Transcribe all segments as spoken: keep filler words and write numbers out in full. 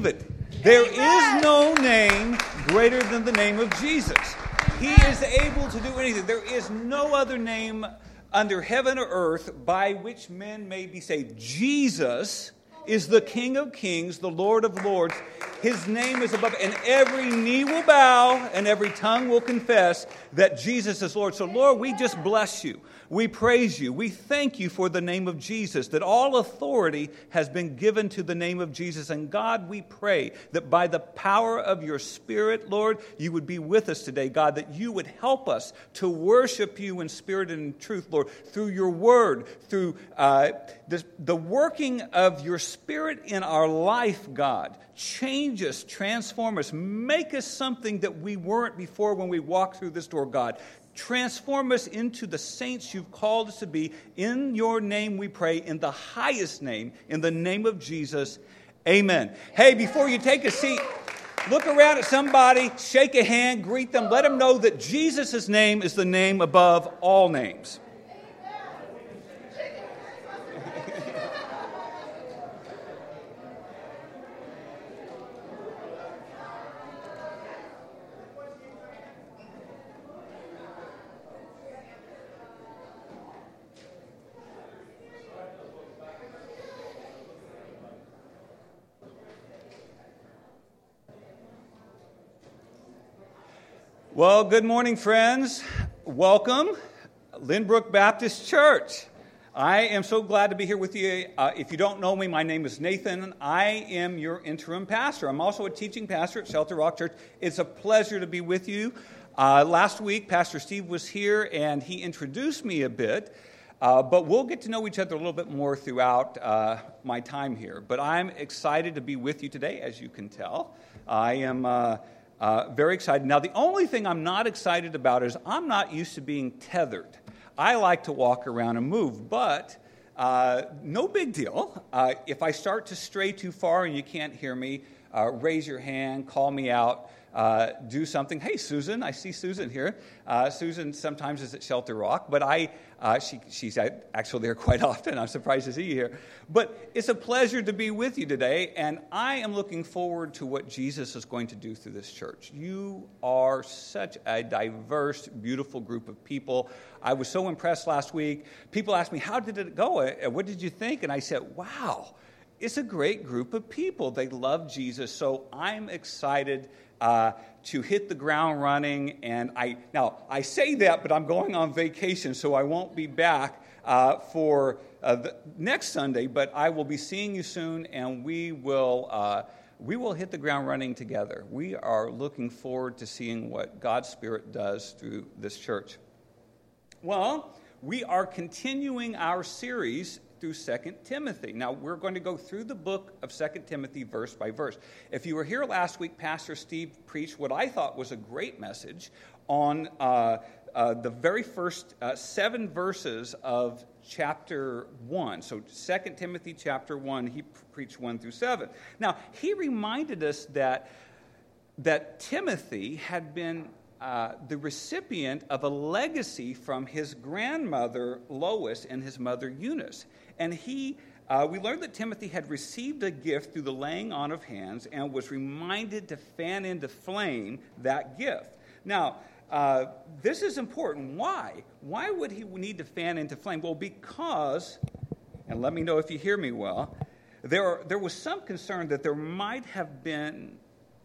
believe it. There is no name greater than the name of Jesus. He is able to do anything. There is no other name under heaven or earth by which men may be saved. Jesus is the King of Kings, the Lord of Lords. His name is above, and every knee will bow, and every tongue will confess that Jesus is Lord. So, Lord, we just bless you. We praise you. We thank you for the name of Jesus, that all authority has been given to the name of Jesus. And God, we pray that by the power of your Spirit, Lord, you would be with us today, God, that you would help us to worship you in spirit and in truth, Lord, through your word, through uh, the, the working of your Spirit in our life, God. Change us, transform us, make us something that we weren't before when we walked through this door, God. Transform us into the saints you've called us to be. In your name we pray, in the highest name, in the name of Jesus. Amen. Hey, before you take a seat, look around at somebody, shake a hand, greet them, let them know that Jesus' name is the name above all names. Well, good morning, friends. Welcome, Lynbrook Baptist Church. I am so glad to be here with you. Uh, if you don't know me, my name is Nathan. I am your interim pastor. I'm also a teaching pastor at Shelter Rock Church. It's a pleasure to be with you. Uh, last week, Pastor Steve was here, and he introduced me a bit. Uh, but we'll get to know each other a little bit more throughout uh, my time here. But I'm excited to be with you today, as you can tell. I am... Uh, Uh, very excited. Now, the only thing I'm not excited about is I'm not used to being tethered. I like to walk around and move, but uh, no big deal. Uh, if I start to stray too far and you can't hear me, uh, raise your hand, call me out, uh, do something. Hey, Susan, I see Susan here. Uh, Susan sometimes is at Shelter Rock, but I uh, she, she's actually there quite often. I'm surprised to see you here. But it's a pleasure to be with you today, and I am looking forward to what Jesus is going to do through this church. You are such a diverse, beautiful group of people. I was so impressed last week. People asked me, how did it go? What did you think? And I said, wow, it's a great group of people. They love Jesus, so I'm excited Uh, to hit the ground running. And I now I say that, but I'm going on vacation, so I won't be back uh, for uh, the next Sunday. But I will be seeing you soon, and we will uh, we will hit the ground running together. We are looking forward to seeing what God's Spirit does through this church. Well, we are continuing our series through Second Timothy. Now, we're going to go through the book of Second Timothy verse by verse. If you were here last week, Pastor Steve preached what I thought was a great message on uh, uh, the very first uh, seven verses of chapter one. So Second Timothy chapter one, he preached one through seven. Now, he reminded us that, that Timothy had been Uh, the recipient of a legacy from his grandmother, Lois, and his mother, Eunice. And he, uh, we learned that Timothy had received a gift through the laying on of hands and was reminded to fan into flame that gift. Now, uh, this is important. Why? Why would he need to fan into flame? Well, because, and let me know if you hear me well, there are, there was some concern that there might have been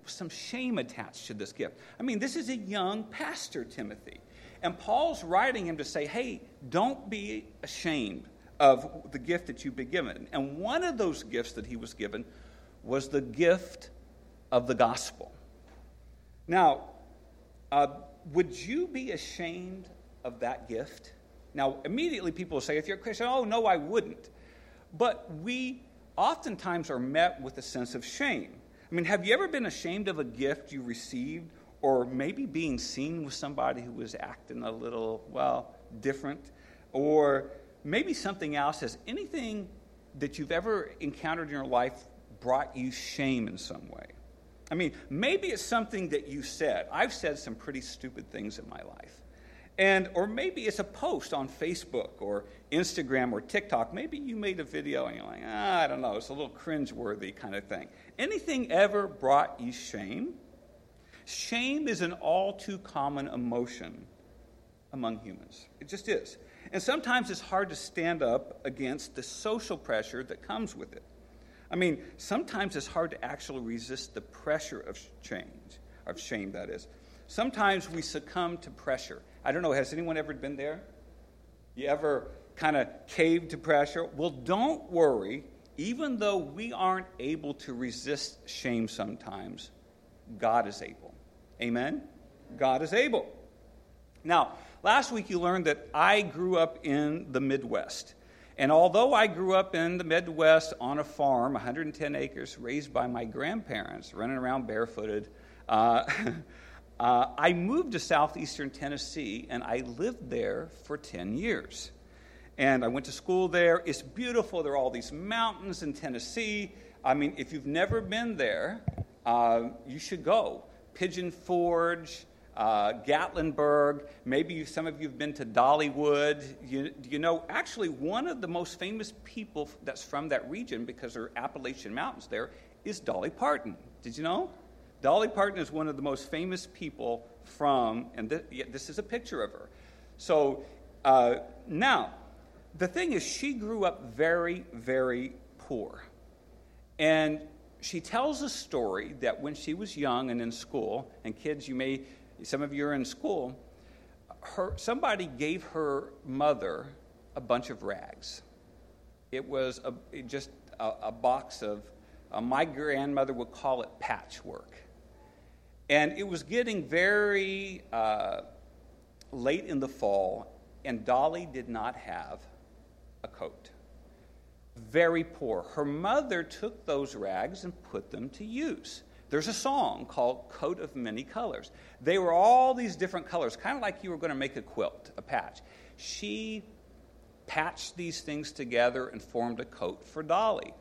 some shame attached to this gift. I mean, this is a young pastor, Timothy. And Paul's writing him to say, hey, don't be ashamed of the gift that you've been given. And one of those gifts that he was given was the gift of the gospel. Now, uh, would you be ashamed of that gift? Now, immediately people will say, if you're a Christian, oh, no, I wouldn't. But we oftentimes are met with a sense of shame. I mean, have you ever been ashamed of a gift you received, or maybe being seen with somebody who was acting a little, well, different, or maybe something else? Has anything that you've ever encountered in your life brought you shame in some way? I mean, maybe it's something that you said. I've said some pretty stupid things in my life, And or maybe it's a post on Facebook or Instagram or TikTok. Maybe you made a video and you're like, ah, I don't know, it's a little cringeworthy kind of thing. Anything ever brought you shame? Shame is an all too common emotion among humans. It just is. And sometimes it's hard to stand up against the social pressure that comes with it. I mean, sometimes it's hard to actually resist the pressure of change, of shame, that is. Sometimes we succumb to pressure. I don't know, has anyone ever been there? You ever kind of caved to pressure? Well, don't worry. Even though we aren't able to resist shame sometimes, God is able. Amen? God is able. Now, last week you learned that I grew up in the Midwest. And although I grew up in the Midwest on a farm, one hundred ten acres, raised by my grandparents, running around barefooted, uh, uh, I moved to southeastern Tennessee, and I lived there for ten years. And I went to school there. It's beautiful. There are all these mountains in Tennessee. I mean, if you've never been there, uh, you should go. Pigeon Forge, Uh, Gatlinburg, maybe you, some of you have been to Dollywood. You, you know, actually one of the most famous people that's from that region, because there are Appalachian Mountains there, is Dolly Parton. Did you know? Dolly Parton is one of the most famous people from, and th- yeah, this is a picture of her. So uh, now, the thing is, she grew up very, very poor. And she tells a story that when she was young and in school, and kids, you may... some of you are in school, her, somebody gave her mother a bunch of rags. It was a, it just a, a box of, uh, my grandmother would call it patchwork. And it was getting very uh, late in the fall, and Dolly did not have a coat. Very poor. Her mother took those rags and put them to use. There's a song called Coat of Many Colors. They were all these different colors, kind of like you were going to make a quilt, a patch. She patched these things together and formed a coat for Dolly.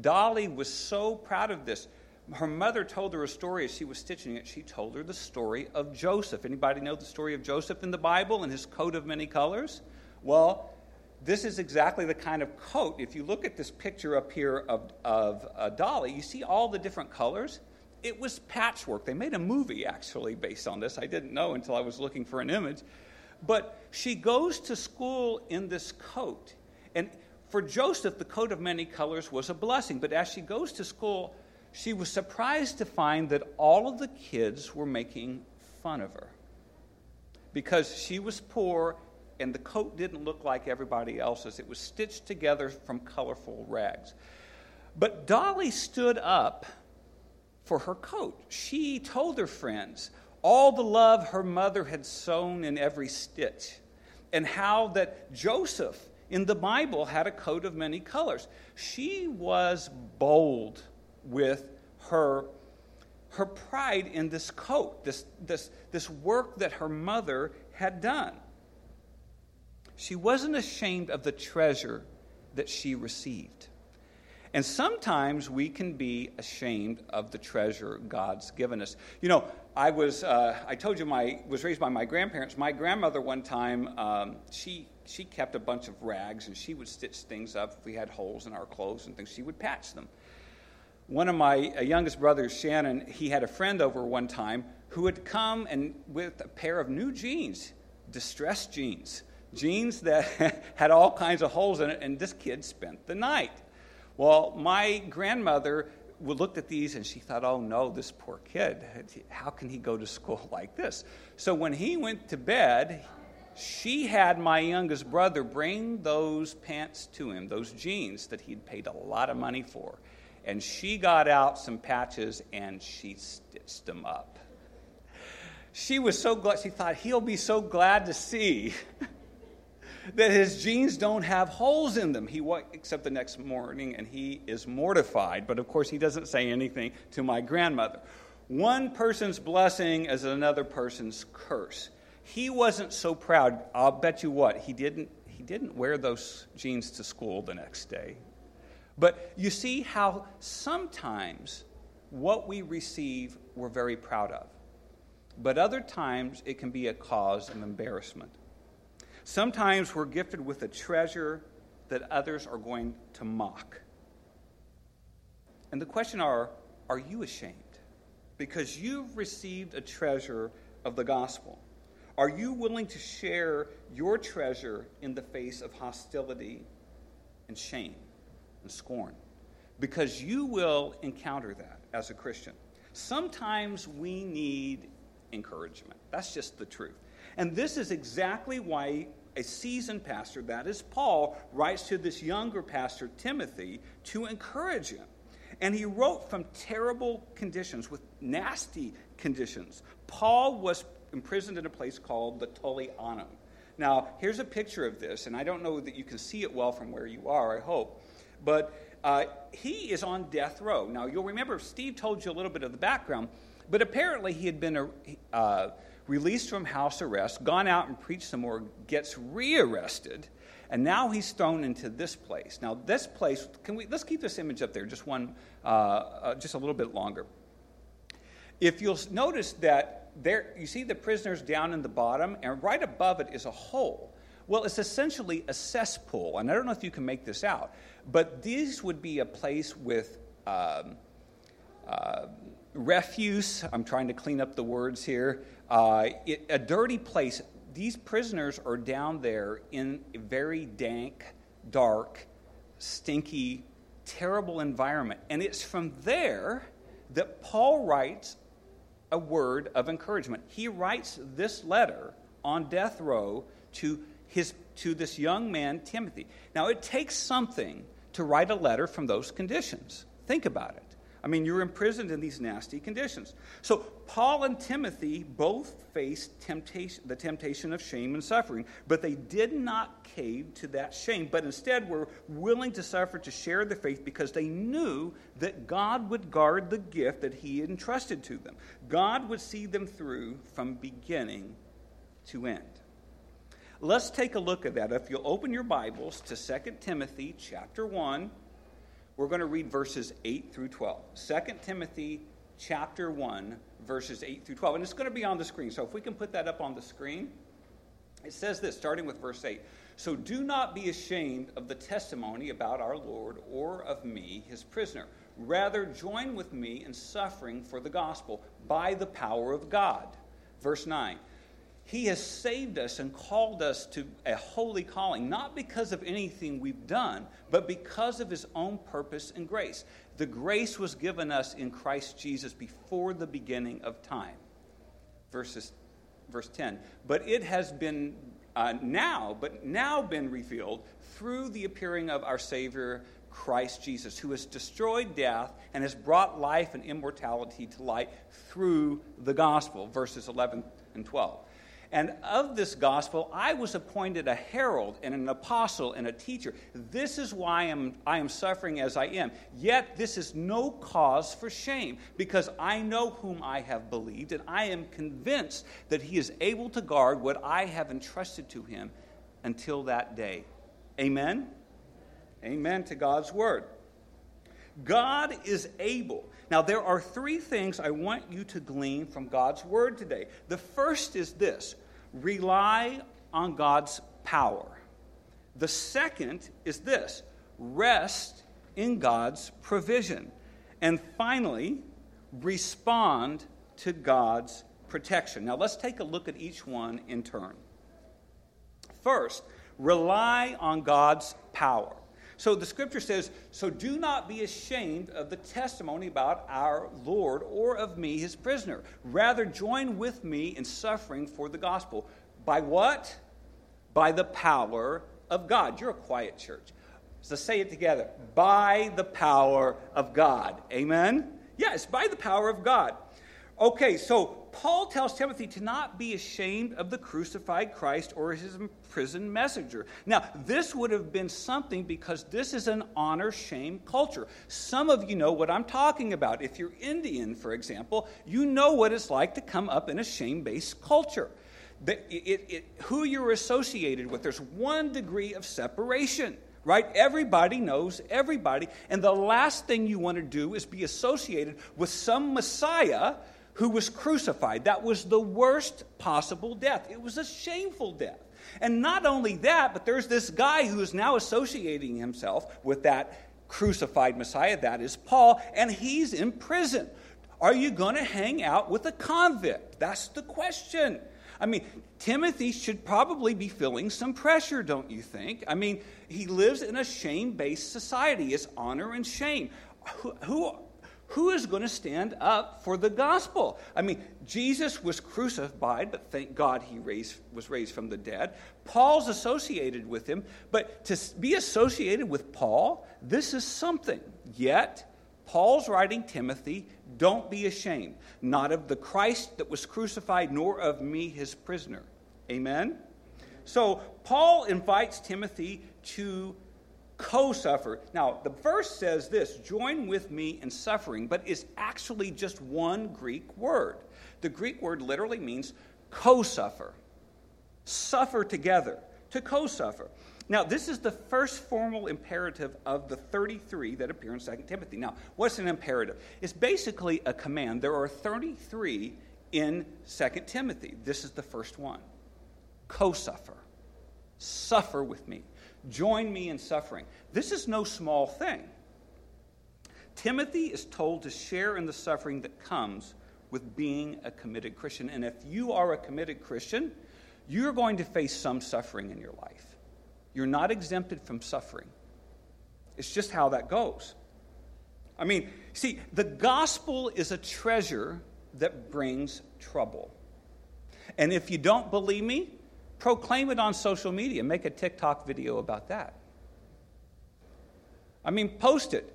Dolly was so proud of this. Her mother told her a story as she was stitching it. She told her the story of Joseph. Anybody know the story of Joseph in the Bible and his coat of many colors? Well, this is exactly the kind of coat. If you look at this picture up here of, of uh, Dolly, you see all the different colors. It was patchwork. They made a movie, actually, based on this. I didn't know until I was looking for an image. But she goes to school in this coat. And for Joseph, the coat of many colors was a blessing. But as she goes to school, she was surprised to find that all of the kids were making fun of her. Because she was poor, and the coat didn't look like everybody else's. It was stitched together from colorful rags. But Dolly stood up for her coat. She told her friends all the love her mother had sown in every stitch, and how that Joseph in the Bible had a coat of many colors. She was bold with her, her pride in this coat, this, this, this work that her mother had done. She wasn't ashamed of the treasure that she received. And sometimes we can be ashamed of the treasure God's given us. You know, I was, uh, I told you my, was raised by my grandparents. My grandmother one time, um, she she kept a bunch of rags, and she would stitch things up. If we had holes in our clothes and things, she would patch them. One of my youngest brothers, Shannon, he had a friend over one time who had come and with a pair of new jeans, distressed jeans, jeans that had all kinds of holes in it, and this kid spent the night. Well, my grandmother looked at these, and she thought, oh, no, this poor kid. How can he go to school like this? So when he went to bed, she had my youngest brother bring those pants to him, those jeans that he'd paid a lot of money for. And she got out some patches, and she stitched them up. She was so glad. She thought, he'll be so glad to see that his jeans don't have holes in them. He woke up the next morning, and he is mortified. But, of course, he doesn't say anything to my grandmother. One person's blessing is another person's curse. He wasn't so proud. I'll bet you what, he didn't, he didn't wear those jeans to school the next day. But you see how sometimes what we receive we're very proud of. But other times it can be a cause of embarrassment. Sometimes we're gifted with a treasure that others are going to mock. And the question are, are you ashamed? Because you've received a treasure of the gospel. Are you willing to share your treasure in the face of hostility and shame and scorn? Because you will encounter that as a Christian. Sometimes we need encouragement. That's just the truth. And this is exactly why a seasoned pastor, that is Paul, writes to this younger pastor, Timothy, to encourage him. And he wrote from terrible conditions, with nasty conditions. Paul was imprisoned in a place called the Tullianum. Now, here's a picture of this, and I don't know that you can see it well from where you are, I hope. But uh, he is on death row. Now, you'll remember Steve told you a little bit of the background, but apparently he had been uh, released from house arrest, gone out and preached some more, gets rearrested, and now he's thrown into this place. Now, this place, can we? Let's keep this image up there just one, uh, uh, just a little bit longer. If you'll notice that there, you see the prisoners down in the bottom, and right above it is a hole. Well, it's essentially a cesspool, and I don't know if you can make this out, but these would be a place with um, uh, refuse. I'm trying to clean up the words here. Uh, it, a dirty place. These prisoners are down there in a very dank, dark, stinky, terrible environment. And it's from there that Paul writes a word of encouragement. He writes this letter on death row to his to this young man, Timothy. Now, it takes something to write a letter from those conditions. Think about it. I mean, you're imprisoned in these nasty conditions. So Paul and Timothy both faced temptation, the temptation of shame and suffering, but they did not cave to that shame, but instead were willing to suffer to share the faith because they knew that God would guard the gift that he had entrusted to them. God would see them through from beginning to end. Let's take a look at that. If you'll open your Bibles to Second Timothy chapter one, we're going to read verses eight through twelve. Second Timothy chapter one, verses eight through twelve. And it's going to be on the screen. So if we can put that up on the screen. It says this, starting with verse eight. So do not be ashamed of the testimony about our Lord or of me, his prisoner. Rather, join with me in suffering for the gospel by the power of God. Verse nine. He has saved us and called us to a holy calling, not because of anything we've done, but because of his own purpose and grace. The grace was given us in Christ Jesus before the beginning of time. Verses, verse ten. But it has been uh, now, but now been revealed through the appearing of our Savior, Christ Jesus, who has destroyed death and has brought life and immortality to light through the gospel. Verses eleven and twelve. And of this gospel, I was appointed a herald and an apostle and a teacher. This is why I am, I am suffering as I am. Yet this is no cause for shame, because I know whom I have believed, and I am convinced that he is able to guard what I have entrusted to him until that day. Amen? Amen to God's word. God is able. Now, there are three things I want you to glean from God's word today. The first is this: rely on God's power. The second is this: rest in God's provision. And finally, respond to God's protection. Now, let's take a look at each one in turn. First, rely on God's power. So the scripture says, so do not be ashamed of the testimony about our Lord or of me, his prisoner. Rather, join with me in suffering for the gospel. By what? By the power of God. You're a quiet church. So say it together. By the power of God. Amen? Yes, by the power of God. Okay, so Paul tells Timothy to not be ashamed of the crucified Christ or his imprisoned messenger. Now, this would have been something because this is an honor-shame culture. Some of you know what I'm talking about. If you're Indian, for example, you know what it's like to come up in a shame-based culture. It, it, it, who you're associated with, there's one degree of separation. Right? Everybody knows everybody. And the last thing you want to do is be associated with some Messiah who was crucified. That was the worst possible death. It was a shameful death. And not only that, but there's this guy who is now associating himself with that crucified Messiah, that is Paul, and he's in prison. Are you going to hang out with a convict? That's the question. I mean, Timothy should probably be feeling some pressure, don't you think? I mean, he lives in a shame-based society. It's honor and shame. Who, who, who is going to stand up for the gospel? I mean, Jesus was crucified, but thank God he raised, was raised from the dead. Paul's associated with him, but to be associated with Paul, this is something. Yet, Paul's writing Timothy, don't be ashamed, not of the Christ that was crucified, nor of me, his prisoner. Amen? So Paul invites Timothy to co-suffer. Now, the verse says this, join with me in suffering, but it's actually just one Greek word. The Greek word literally means co-suffer, suffer together, to co-suffer. Now, this is the first formal imperative of the thirty-three that appear in Second Timothy. Now, what's an imperative? It's basically a command. There are thirty-three in Second Timothy. This is the first one. Co-suffer. Suffer with me. Join me in suffering. This is no small thing. Timothy is told to share in the suffering that comes with being a committed Christian. And if you are a committed Christian, you're going to face some suffering in your life. You're not exempted from suffering. It's just how that goes. I mean, see, the gospel is a treasure that brings trouble. And if you don't believe me, proclaim it on social media. Make a TikTok video about that. I mean, post it.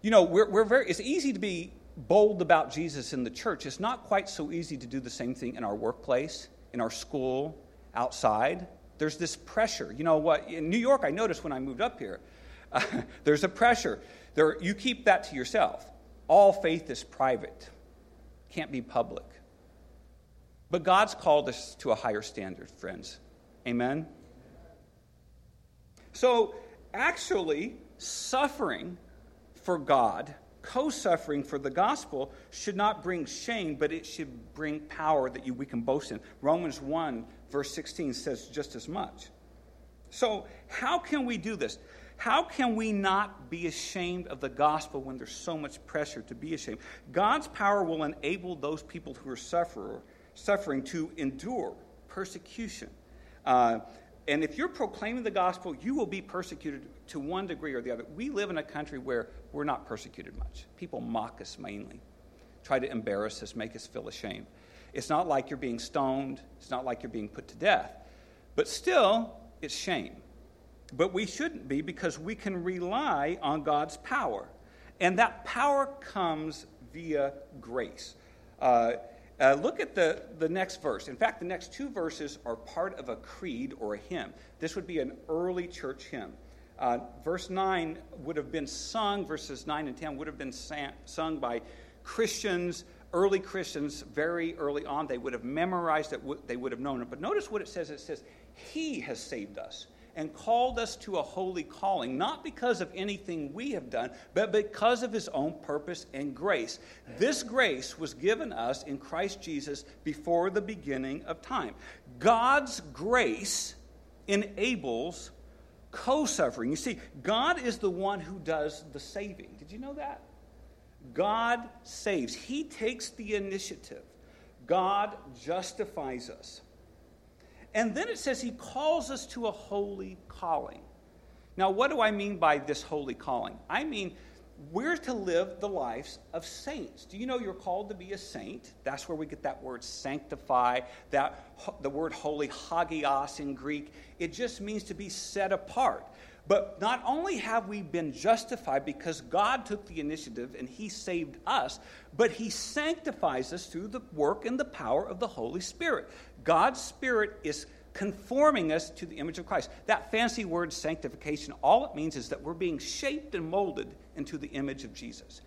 You know, we're, we're very. It's easy to be bold about Jesus in the church. It's not quite so easy to do the same thing in our workplace, in our school, outside. There's this pressure. You know what? In New York, I noticed when I moved up here, uh, there's a pressure. There, you keep that to yourself. All faith is private. Can't be public. But God's called us to a higher standard, friends. Amen? So, actually, suffering for God, co-suffering for the gospel, should not bring shame, but it should bring power that you, we can boast in. Romans one verse sixteen says just as much. So how can we do this? How can we not be ashamed of the gospel when there's so much pressure to be ashamed? God's power will enable those people who are suffer, suffering to endure persecution. Uh, and if you're proclaiming the gospel, you will be persecuted to one degree or the other. We live in a country where we're not persecuted much. People mock us mainly, try to embarrass us, make us feel ashamed. It's not like you're being stoned. It's not like you're being put to death. But still, it's shame. But we shouldn't be, because we can rely on God's power. And that power comes via grace. Uh, uh, look at the, the next verse. In fact, the next two verses are part of a creed or a hymn. This would be an early church hymn. Uh, verse nine would have been sung. Verses nine and ten would have been sang, sung by Christians, early Christians, very early on. They would have memorized it. They would have known it. But notice what it says. It says, he has saved us and called us to a holy calling, not because of anything we have done, but because of his own purpose and grace. This grace was given us in Christ Jesus before the beginning of time. God's grace enables co-suffering. You see, God is the one who does the saving. Did you know that? God saves. He takes the initiative. God justifies us. And then it says he calls us to a holy calling. Now, what do I mean by this holy calling? I mean, we're to live the lives of saints. Do you know you're called to be a saint? That's where we get that word sanctify, that the word holy, hagios in Greek. It just means to be set apart. But not only have we been justified because God took the initiative and he saved us, but he sanctifies us through the work and the power of the Holy Spirit. God's Spirit is conforming us to the image of Christ. That fancy word sanctification, all it means is that we're being shaped and molded into the image of Jesus.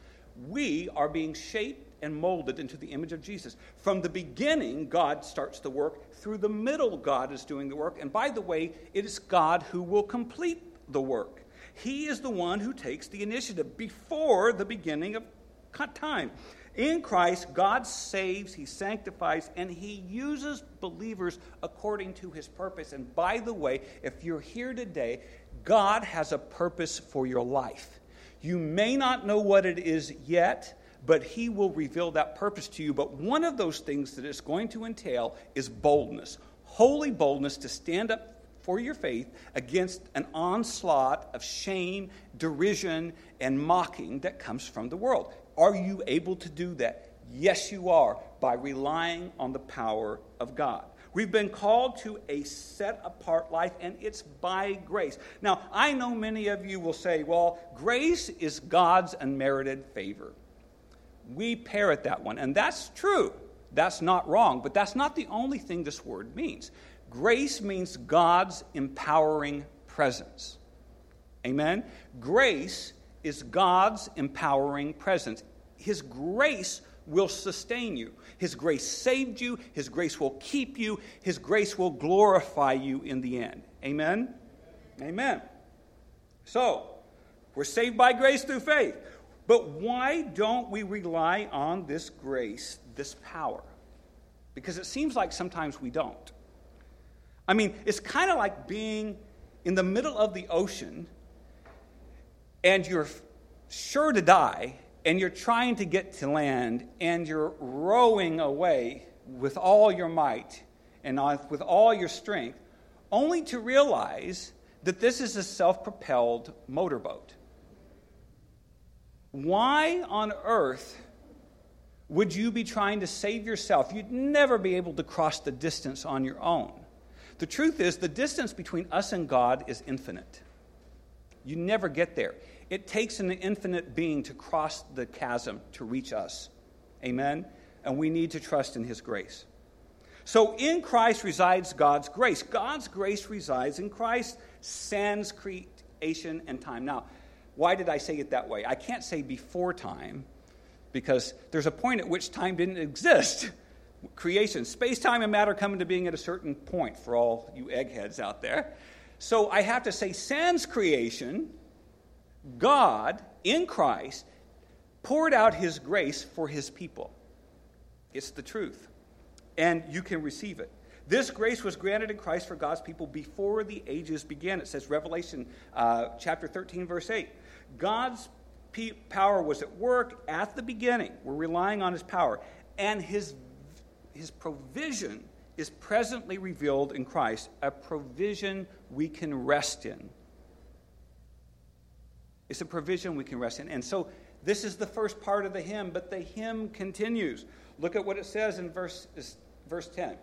We are being shaped and molded into the image of Jesus. From the beginning, God starts the work. Through the middle, God is doing the work. And by the way, it is God who will complete the work. He is the one who takes the initiative before the beginning of time. In Christ, God saves, he sanctifies, and he uses believers according to his purpose. And by the way, if you're here today, God has a purpose for your life. You may not know what it is yet, but he will reveal that purpose to you. But one of those things that it's going to entail is boldness, holy boldness to stand up for your faith against an onslaught of shame, derision, and mocking that comes from the world. Are you able to do that? Yes, you are, by relying on the power of God. We've been called to a set-apart life, and it's by grace. Now, I know many of you will say, well, grace is God's unmerited favor. We parrot that one, and that's true. That's not wrong, but that's not the only thing this word means. Grace means God's empowering presence. Amen? Grace is God's empowering presence. His grace will sustain you. His grace saved you. His grace will keep you. His grace will glorify you in the end. Amen? Amen. So, we're saved by grace through faith. But why don't we rely on this grace, this power? Because it seems like sometimes we don't. I mean, it's kind of like being in the middle of the ocean and you're sure to die, and you're trying to get to land, and you're rowing away with all your might and with all your strength, only to realize that this is a self-propelled motorboat. Why on earth would you be trying to save yourself? You'd never be able to cross the distance on your own. The truth is, the distance between us and God is infinite. You never get there. It takes an infinite being to cross the chasm to reach us. Amen? And we need to trust in his grace. So in Christ resides God's grace. God's grace resides in Christ, sans creation and time. Now, why did I say it that way? I can't say before time, because there's a point at which time didn't exist. Creation, space, time, and matter come into being at a certain point, for all you eggheads out there. So I have to say, sans creation, God, in Christ, poured out his grace for his people. It's the truth, and you can receive it. This grace was granted in Christ for God's people before the ages began. It says, Revelation uh, chapter thirteen, verse eight. God's pe- power was at work at the beginning. We're relying on his power, and his His provision is presently revealed in Christ, a provision we can rest in. It's a provision we can rest in. And so this is the first part of the hymn, but the hymn continues. Look at what it says in verse, verse ten.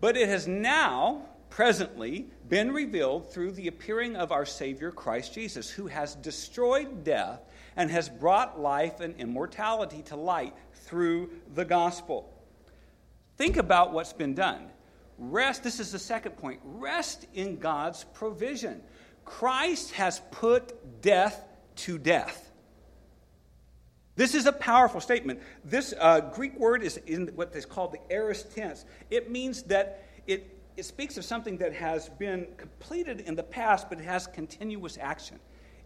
But it has now, presently, been revealed through the appearing of our Savior Christ Jesus, who has destroyed death and has brought life and immortality to light through the gospel. Think about what's been done. Rest, this is the second point. Rest in God's provision. Christ has put death to death. This is a powerful statement. This uh, Greek word is in what is called the aorist tense. It means that it, it speaks of something that has been completed in the past, but it has continuous action.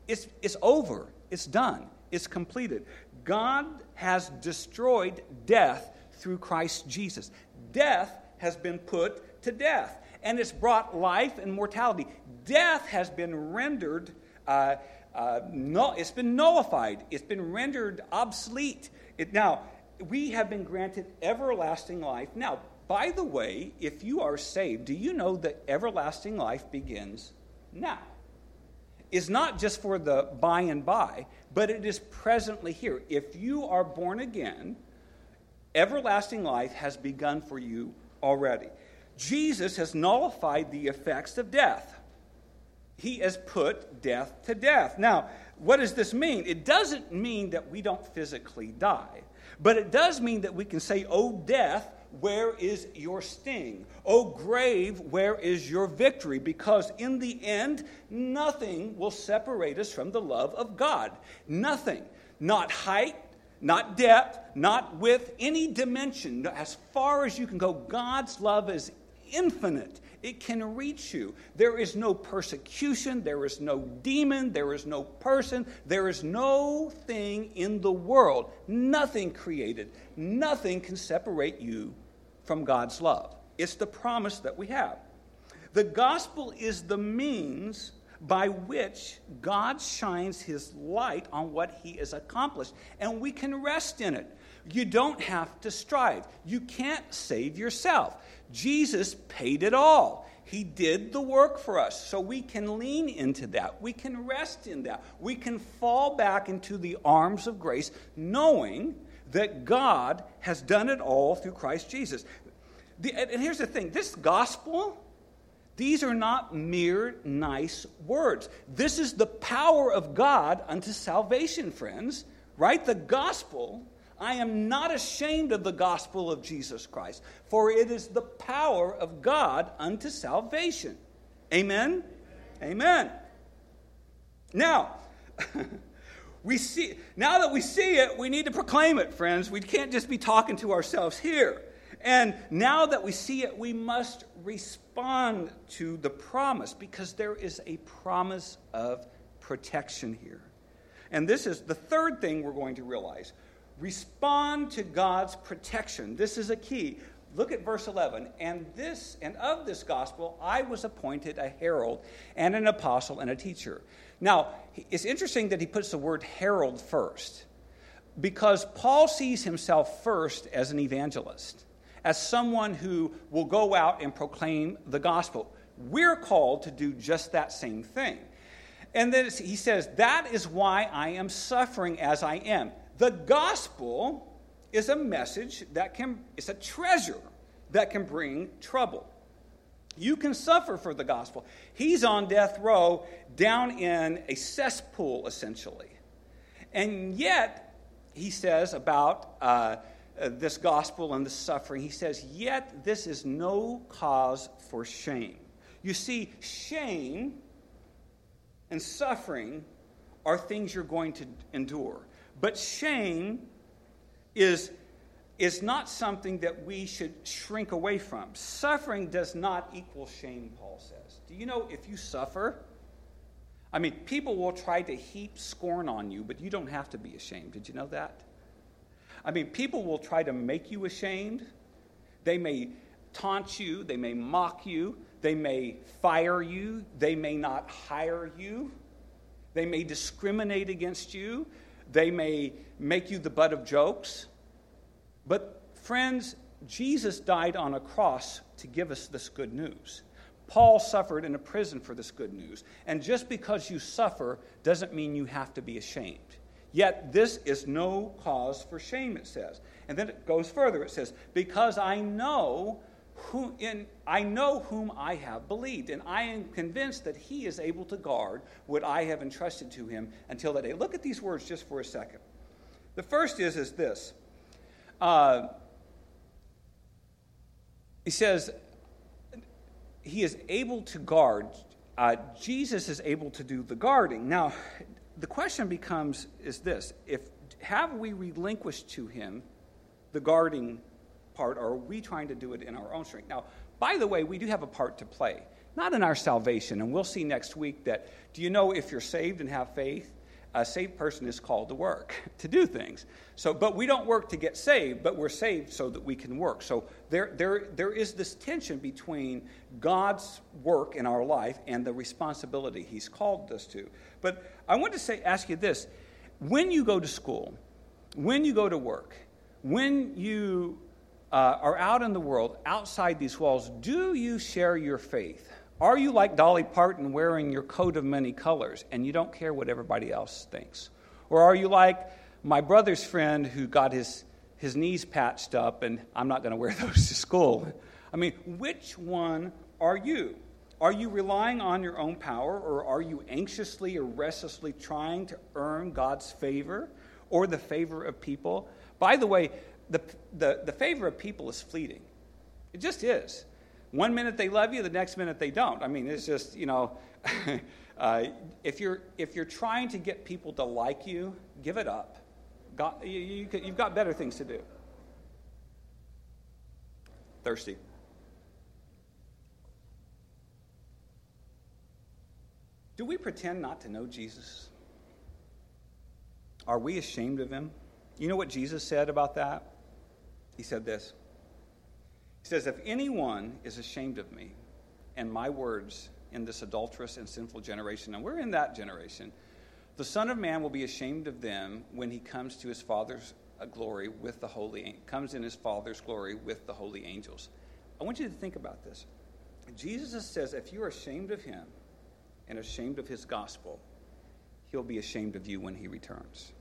It's, it's over. It's done. It's completed. God has destroyed death through Christ Jesus. Death has been put to death, and it's brought life and mortality. Death has been rendered, uh, uh, no, it's been nullified. It's been rendered obsolete. It, now, we have been granted everlasting life. Now, by the way, if you are saved, do you know that everlasting life begins now? It's not just for the by and by, but it is presently here. If you are born again, everlasting life has begun for you already. Jesus has nullified the effects of death. He has put death to death. Now, what does this mean? It doesn't mean that we don't physically die, but it does mean that we can say, "Oh, death, where is your sting? Oh, grave, where is your victory?" Because in the end, nothing will separate us from the love of God. Nothing. Not height, not depth, not width, any dimension. As far as you can go, God's love is infinite. It can reach you. There is no persecution. There is no demon. There is no person. There is no thing in the world. Nothing created. Nothing can separate you from God's love. It's the promise that we have. The gospel is the means by which God shines his light on what he has accomplished, and we can rest in it. You don't have to strive. You can't save yourself. Jesus paid it all. He did the work for us, so we can lean into that. We can rest in that. We can fall back into the arms of grace, knowing that God has done it all through Christ Jesus. The, and here's the thing. This gospel, these are not mere nice words. This is the power of God unto salvation, friends. Right? The gospel, I am not ashamed of the gospel of Jesus Christ, for it is the power of God unto salvation. Amen? Amen. Amen. Now, we see, now that we see it, we need to proclaim it, friends. We can't just be talking to ourselves here. And now that we see it, we must respond to the promise, because there is a promise of protection here. And this is the third thing we're going to realize. Respond to God's protection. This is a key. Look at verse eleven. And this, and of this gospel, I was appointed a herald and an apostle and a teacher. Now, it's interesting that he puts the word herald first, because Paul sees himself first as an evangelist, as someone who will go out and proclaim the gospel. We're called to do just that same thing. And then he says, that is why I am suffering as I am. The gospel is a message that can, it's a treasure that can bring trouble. You can suffer for the gospel. He's on death row, down in a cesspool, essentially. And yet, he says about uh, this gospel and the suffering, he says, yet this is no cause for shame. You see, shame and suffering are things you're going to endure. But shame is, is not something that we should shrink away from. Suffering does not equal shame, Paul says. Do you know if you suffer? I mean, people will try to heap scorn on you, but you don't have to be ashamed. Did you know that? I mean, people will try to make you ashamed. They may taunt you. They may mock you. They may fire you. They may not hire you. They may discriminate against you. They may make you the butt of jokes. But friends, Jesus died on a cross to give us this good news. Paul suffered in a prison for this good news. And just because you suffer doesn't mean you have to be ashamed. Yet this is no cause for shame, it says. And then it goes further. It says, because I know who in I know whom I have believed, and I am convinced that he is able to guard what I have entrusted to him until that day. Look at these words just for a second. The first is, is this. Uh, he says, he is able to guard. Uh, Jesus is able to do the guarding. Now, the question becomes, is this. If have we relinquished to him the guarding part, or are we trying to do it in our own strength? Now, by the way, we do have a part to play, not in our salvation, and we'll see next week that, do you know if you're saved and have faith, a saved person is called to work, to do things. So, but we don't work to get saved, but we're saved so that we can work. So there, there, there is this tension between God's work in our life and the responsibility he's called us to. But I want to say, ask you this, when you go to school, when you go to work, when you Uh, are out in the world, outside these walls, do you share your faith? Are you like Dolly Parton wearing your coat of many colors and you don't care what everybody else thinks? Or are you like my brother's friend who got his, his knees patched up and I'm not going to wear those to school? I mean, which one are you? Are you relying on your own power, or are you anxiously or restlessly trying to earn God's favor or the favor of people? By the way, The, the the favor of people is fleeting. It just is. One minute they love you, the next minute they don't. I mean, it's just, you know, uh, if you're if you're trying to get people to like you, give it up. God, you, you, you've got better things to do. Thirsty. Do we pretend not to know Jesus? Are we ashamed of him? You know what Jesus said about that? He said this. He says, if anyone is ashamed of me and my words in this adulterous and sinful generation, and we're in that generation, the Son of Man will be ashamed of them when he comes to his Father's glory with the holy, comes in his Father's glory with the holy angels. I want you to think about this. Jesus says, if you're ashamed of him and ashamed of his gospel, he'll be ashamed of you when he returns.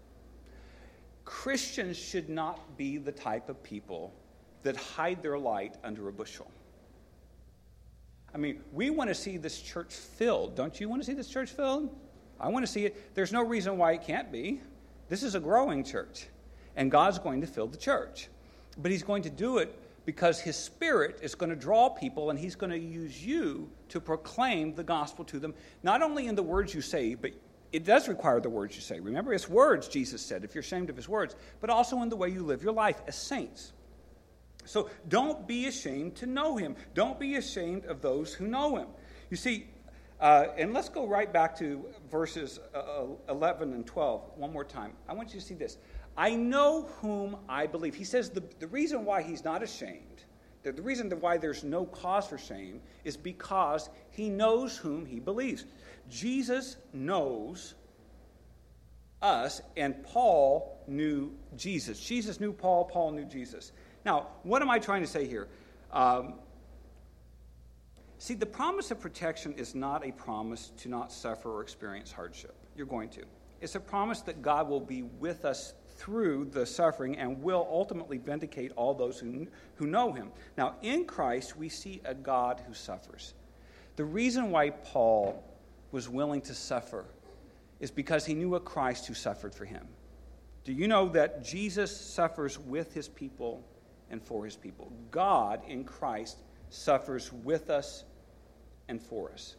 Christians should not be the type of people that hide their light under a bushel. I mean, we want to see this church filled. Don't you want to see this church filled? I want to see it. There's no reason why it can't be. This is a growing church, and God's going to fill the church. But he's going to do it because his Spirit is going to draw people, and he's going to use you to proclaim the gospel to them, not only in the words you say, but it does require the words you say. Remember, it's words, Jesus said, if you're ashamed of his words, but also in the way you live your life as saints. So don't be ashamed to know him. Don't be ashamed of those who know him. You see, uh, and let's go right back to verses uh, eleven and twelve one more time. I want you to see this. I know whom I believe. He says the, the reason why he's not ashamed, the, the reason why there's no cause for shame is because he knows whom he believes. Jesus knows us, and Paul knew Jesus. Jesus knew Paul, Paul knew Jesus. Now, what am I trying to say here? Um, see, the promise of protection is not a promise to not suffer or experience hardship. You're going to. It's a promise that God will be with us through the suffering and will ultimately vindicate all those who, who know him. Now, in Christ, we see a God who suffers. The reason why Paul was willing to suffer is because he knew a Christ who suffered for him. Do you know that Jesus suffers with his people and for his people? God in Christ suffers with us and for us.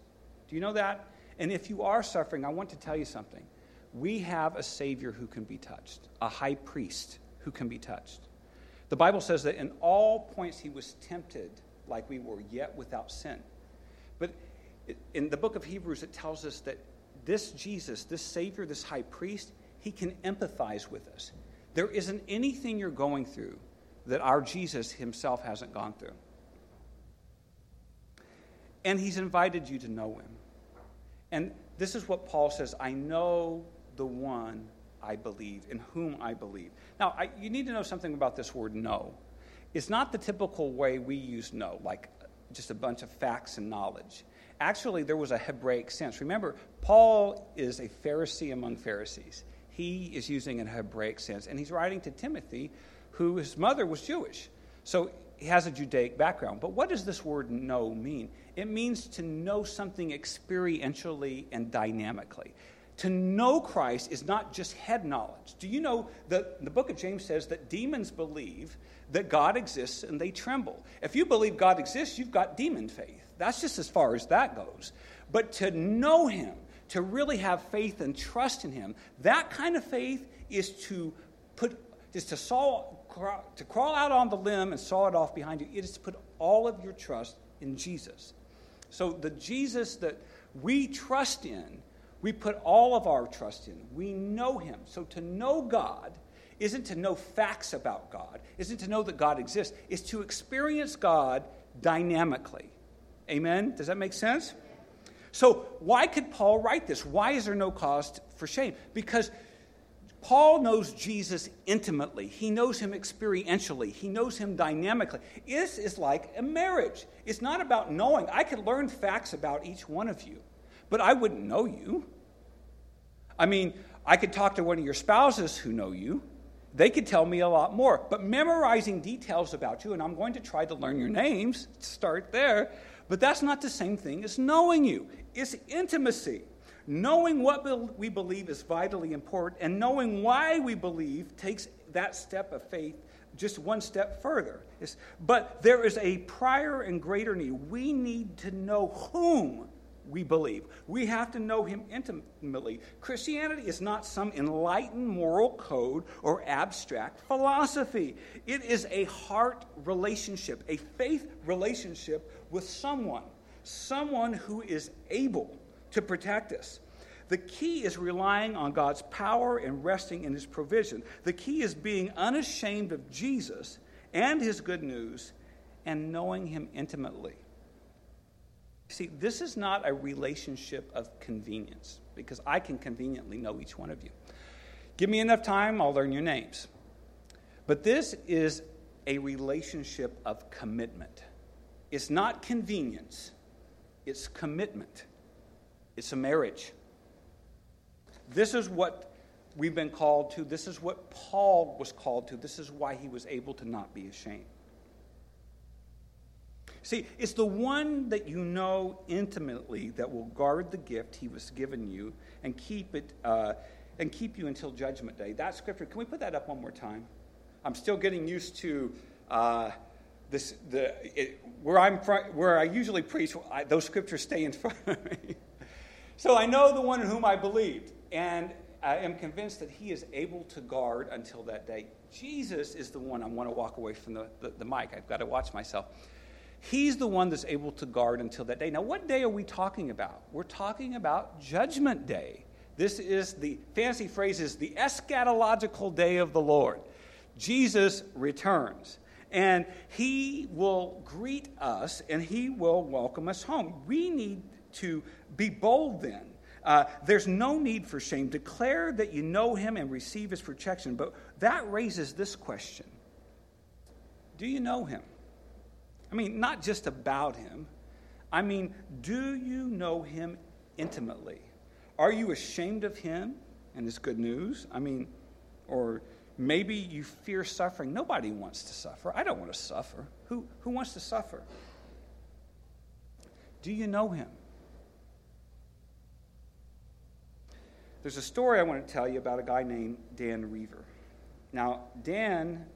Do you know that? And if you are suffering, I want to tell you something. We have a Savior who can be touched, a high priest who can be touched. The Bible says that in all points he was tempted like we were, yet without sin. But in the book of Hebrews, it tells us that this Jesus, this Savior, this high priest, he can empathize with us. There isn't anything you're going through that our Jesus himself hasn't gone through. And he's invited you to know him. And this is what Paul says, I know the one I believe, in whom I believe. Now, I, you need to know something about this word know. It's not the typical way we use know, like just a bunch of facts and knowledge. Actually, there was a Hebraic sense. Remember, Paul is a Pharisee among Pharisees. He is using an Hebraic sense, and he's writing to Timothy, who his mother was Jewish. So he has a Judaic background. But what does this word know mean? It means to know something experientially and dynamically. To know Christ is not just head knowledge. Do you know that the book of James says that demons believe that God exists and they tremble? If you believe God exists, you've got demon faith. That's just as far as that goes. But to know him, to really have faith and trust in him, that kind of faith is to put, is to saw, to crawl out on the limb and saw it off behind you. It is to put all of your trust in Jesus. So the Jesus that we trust in, we put all of our trust in. We know him. So to know God isn't to know facts about God, isn't to know that God exists. It's to experience God dynamically. Amen? Does that make sense? So why could Paul write this? Why is there no cause for shame? Because Paul knows Jesus intimately. He knows him experientially. He knows him dynamically. This is like a marriage. It's not about knowing. I could learn facts about each one of you, but I wouldn't know you. I mean, I could talk to one of your spouses who know you. They could tell me a lot more. But memorizing details about you, and I'm going to try to learn your names, start there, but that's not the same thing as knowing you. It's intimacy. Knowing what we believe is vitally important, and knowing why we believe takes that step of faith just one step further. It's, but there is a prior and greater need. We need to know whom we believe. We have to know him intimately. Christianity is not some enlightened moral code or abstract philosophy. It is a heart relationship, a faith relationship with someone, someone who is able to protect us. The key is relying on God's power and resting in his provision. The key is being unashamed of Jesus and his good news and knowing him intimately. See, this is not a relationship of convenience, because I can conveniently know each one of you. Give me enough time, I'll learn your names. But this is a relationship of commitment. It's not convenience. It's commitment. It's a marriage. This is what we've been called to. This is what Paul was called to. This is why he was able to not be ashamed. See, it's the one that you know intimately that will guard the gift he was given you and keep it uh, and keep you until Judgment Day. That scripture, can we put that up one more time? I'm still getting used to uh, this. The it, where I'm where I usually preach, I, those scriptures stay in front of me. So I know the one in whom I believed, and I am convinced that he is able to guard until that day. Jesus is the one. I want to walk away from the, the, the mic. I've got to watch myself. He's the one that's able to guard until that day. Now, what day are we talking about? We're talking about Judgment Day. This is the fancy phrase is the eschatological day of the Lord. Jesus returns, and he will greet us, and he will welcome us home. We need to be bold then. Uh, there's no need for shame. Declare that you know him and receive his protection. But that raises this question. Do you know him? I mean, not just about him. I mean, do you know him intimately? Are you ashamed of him and his good news? I mean, or maybe you fear suffering. Nobody wants to suffer. I don't want to suffer. Who, who wants to suffer? Do you know him? There's a story I want to tell you about a guy named Dan Reaver. Now, Dan...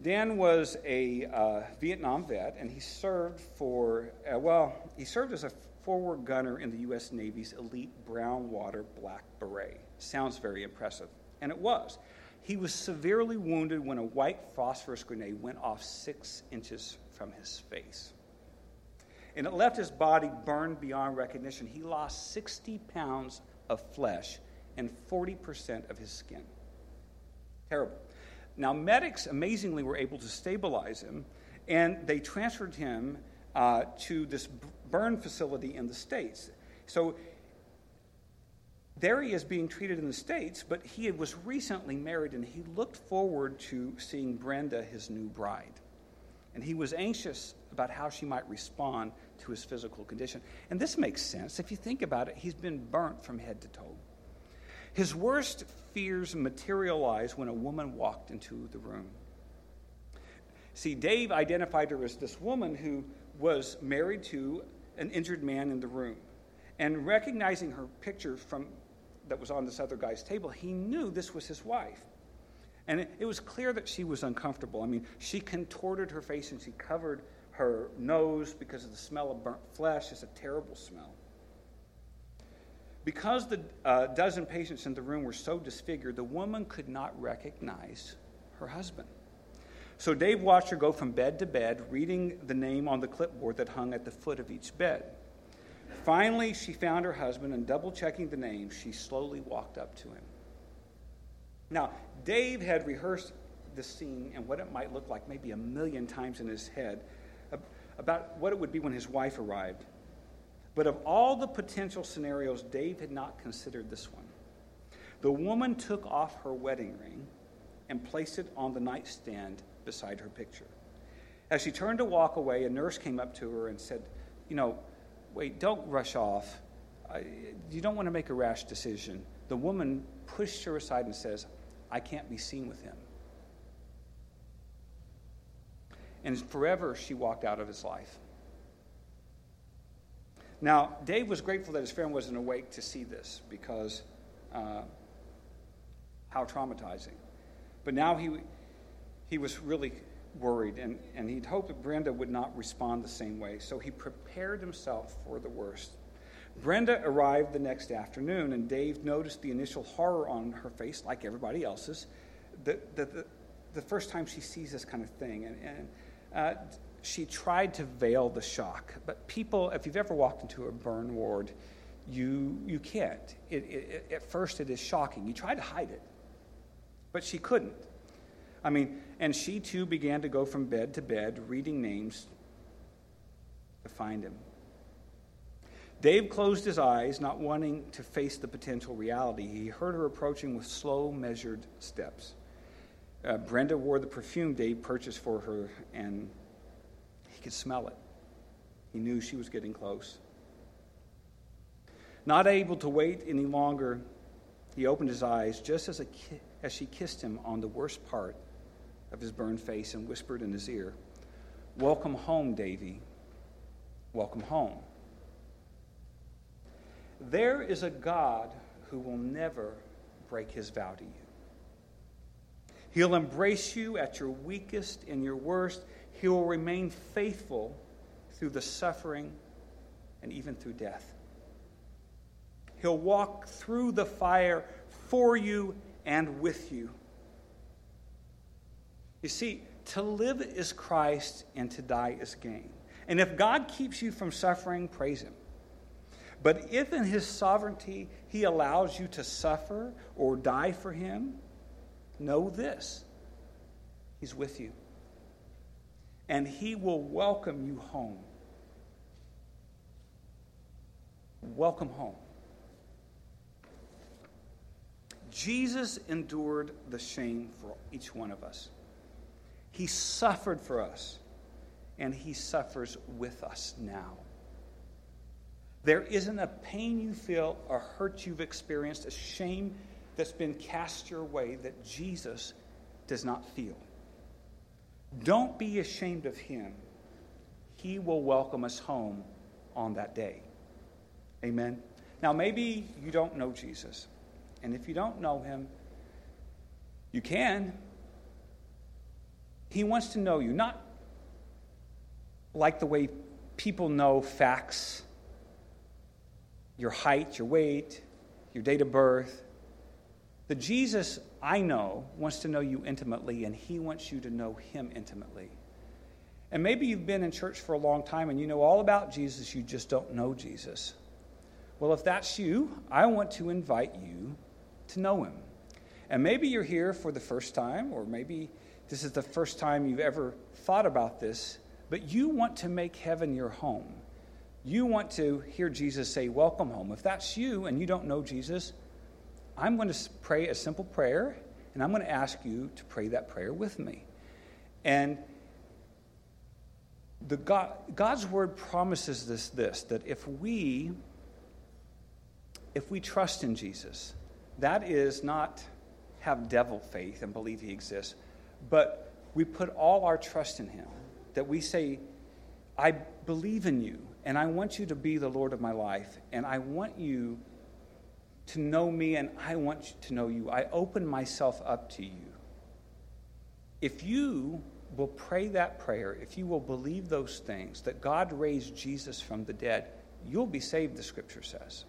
Dan was a uh, Vietnam vet, and he served for, uh, well, he served as a forward gunner in the U S Navy's elite Brown Water Black Beret. Sounds very impressive, and it was. He was severely wounded when a white phosphorus grenade went off six inches from his face, and it left his body burned beyond recognition. He lost sixty pounds of flesh and forty percent of his skin. Terrible. Now, medics, amazingly, were able to stabilize him, and they transferred him uh, to this burn facility in the States. So there he is being treated in the States, but he was recently married, and he looked forward to seeing Brenda, his new bride. And he was anxious about how she might respond to his physical condition. And this makes sense. If you think about it, he's been burnt from head to toe. His worst fears materialized when a woman walked into the room. See, Dave identified her as this woman who was married to an injured man in the room. And recognizing her picture from that was on this other guy's table, he knew this was his wife. And it, it was clear that she was uncomfortable. I mean, she contorted her face and she covered her nose because of the smell of burnt flesh. It's a terrible smell. Because the uh, dozen patients in the room were so disfigured, the woman could not recognize her husband. So Dave watched her go from bed to bed, reading the name on the clipboard that hung at the foot of each bed. Finally, she found her husband, and double-checking the name, she slowly walked up to him. Now, Dave had rehearsed this scene and what it might look like maybe a million times in his head about what it would be when his wife arrived. But of all the potential scenarios, Dave had not considered this one. The woman took off her wedding ring and placed it on the nightstand beside her picture. As she turned to walk away, a nurse came up to her and said, you know, wait, don't rush off. You don't want to make a rash decision. The woman pushed her aside and says, I can't be seen with him. And forever she walked out of his life. Now, Dave was grateful that his friend wasn't awake to see this because uh, how traumatizing. But now he he was really worried, and, and he'd hoped that Brenda would not respond the same way, so he prepared himself for the worst. Brenda arrived the next afternoon, and Dave noticed the initial horror on her face, like everybody else's, the, the, the, the first time she sees this kind of thing. And, and uh, she tried to veil the shock. But people, if you've ever walked into a burn ward, you you can't. It, it, it, at first, it is shocking. You try to hide it, but she couldn't. I mean, and she too began to go from bed to bed, reading names to find him. Dave closed his eyes, not wanting to face the potential reality. He heard her approaching with slow, measured steps. Uh, Brenda wore the perfume Dave purchased for her, and he could smell it. He knew she was getting close. Not able to wait any longer, he opened his eyes just as, a ki- as she kissed him on the worst part of his burned face and whispered in his ear, "Welcome home, Davy. Welcome home." There is a God who will never break his vow to you. He'll embrace you at your weakest and your worst. He will remain faithful through the suffering and even through death. He'll walk through the fire for you and with you. You see, to live is Christ and to die is gain. And if God keeps you from suffering, praise him. But if in his sovereignty he allows you to suffer or die for him, know this: he's with you. And he will welcome you home. Welcome home. Jesus endured the shame for each one of us. He suffered for us, and he suffers with us now. There isn't a pain you feel, a hurt you've experienced, a shame that's been cast your way that Jesus does not feel. Don't be ashamed of him. He will welcome us home on that day. Amen. Now, maybe you don't know Jesus. And if you don't know him, you can. He wants to know you, not like the way people know facts, your height, your weight, your date of birth. The Jesus I know wants to know you intimately, and he wants you to know him intimately. And maybe you've been in church for a long time, and you know all about Jesus, you just don't know Jesus. Well, if that's you, I want to invite you to know him. And maybe you're here for the first time, or maybe this is the first time you've ever thought about this, but you want to make heaven your home. You want to hear Jesus say, "Welcome home." If that's you and you don't know Jesus, I'm going to pray a simple prayer, and I'm going to ask you to pray that prayer with me. And the God, God's word promises this, this, that if we, if we trust in Jesus, that is not have devil faith and believe he exists, but we put all our trust in him, that we say, I believe in you, and I want you to be the Lord of my life, and I want you to know me, and I want to know you. I open myself up to you. If you will pray that prayer, if you will believe those things, that God raised Jesus from the dead, you'll be saved, the scripture says.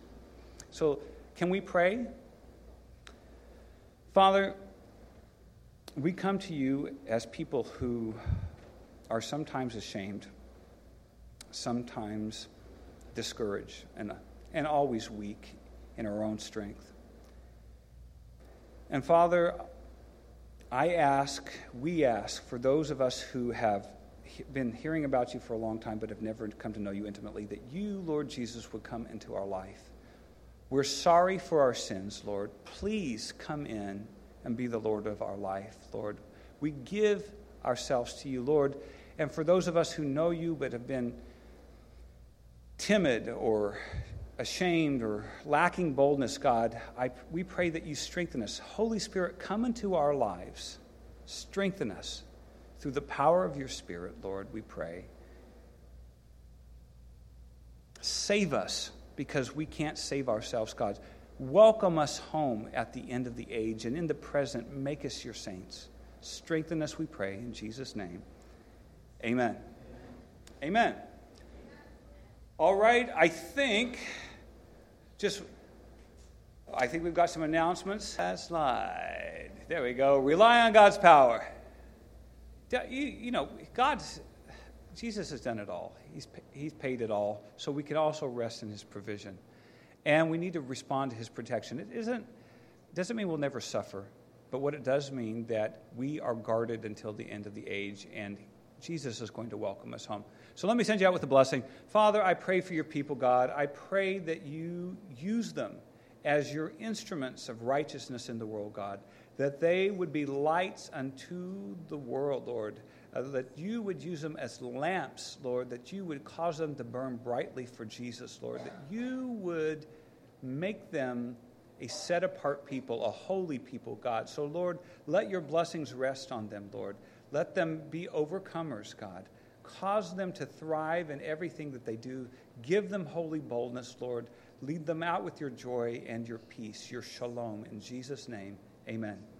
So can we pray? Father, we come to you as people who are sometimes ashamed, sometimes discouraged, and, and always weak in our own strength. And Father, I ask, we ask, for those of us who have been hearing about you for a long time but have never come to know you intimately, that you, Lord Jesus, would come into our life. We're sorry for our sins, Lord. Please come in and be the Lord of our life, Lord. We give ourselves to you, Lord. And for those of us who know you but have been timid or ashamed or lacking boldness, God, I, we pray that you strengthen us. Holy Spirit, come into our lives. Strengthen us through the power of your Spirit, Lord, we pray. Save us because we can't save ourselves, God. Welcome us home at the end of the age, and in the present, make us your saints. Strengthen us, we pray, in Jesus' name. Amen. Amen. Amen. All right, I think just, I think we've got some announcements. That slide. There we go. Rely on God's power. You, you know, God's, Jesus has done it all. He's, he's paid it all, so we can also rest in his provision. And we need to respond to his protection. It isn't, doesn't mean we'll never suffer, but what it does mean that we are guarded until the end of the age, and Jesus is going to welcome us home. So let me send you out with a blessing. Father, I pray for your people, God. I pray that you use them as your instruments of righteousness in the world, God, that they would be lights unto the world, Lord, uh, that you would use them as lamps, Lord, that you would cause them to burn brightly for Jesus, Lord, that you would make them a set-apart people, a holy people, God. So, Lord, let your blessings rest on them, Lord. Let them be overcomers, God. Cause them to thrive in everything that they do. Give them holy boldness, Lord. Lead them out with your joy and your peace, your shalom. In Jesus' name, amen.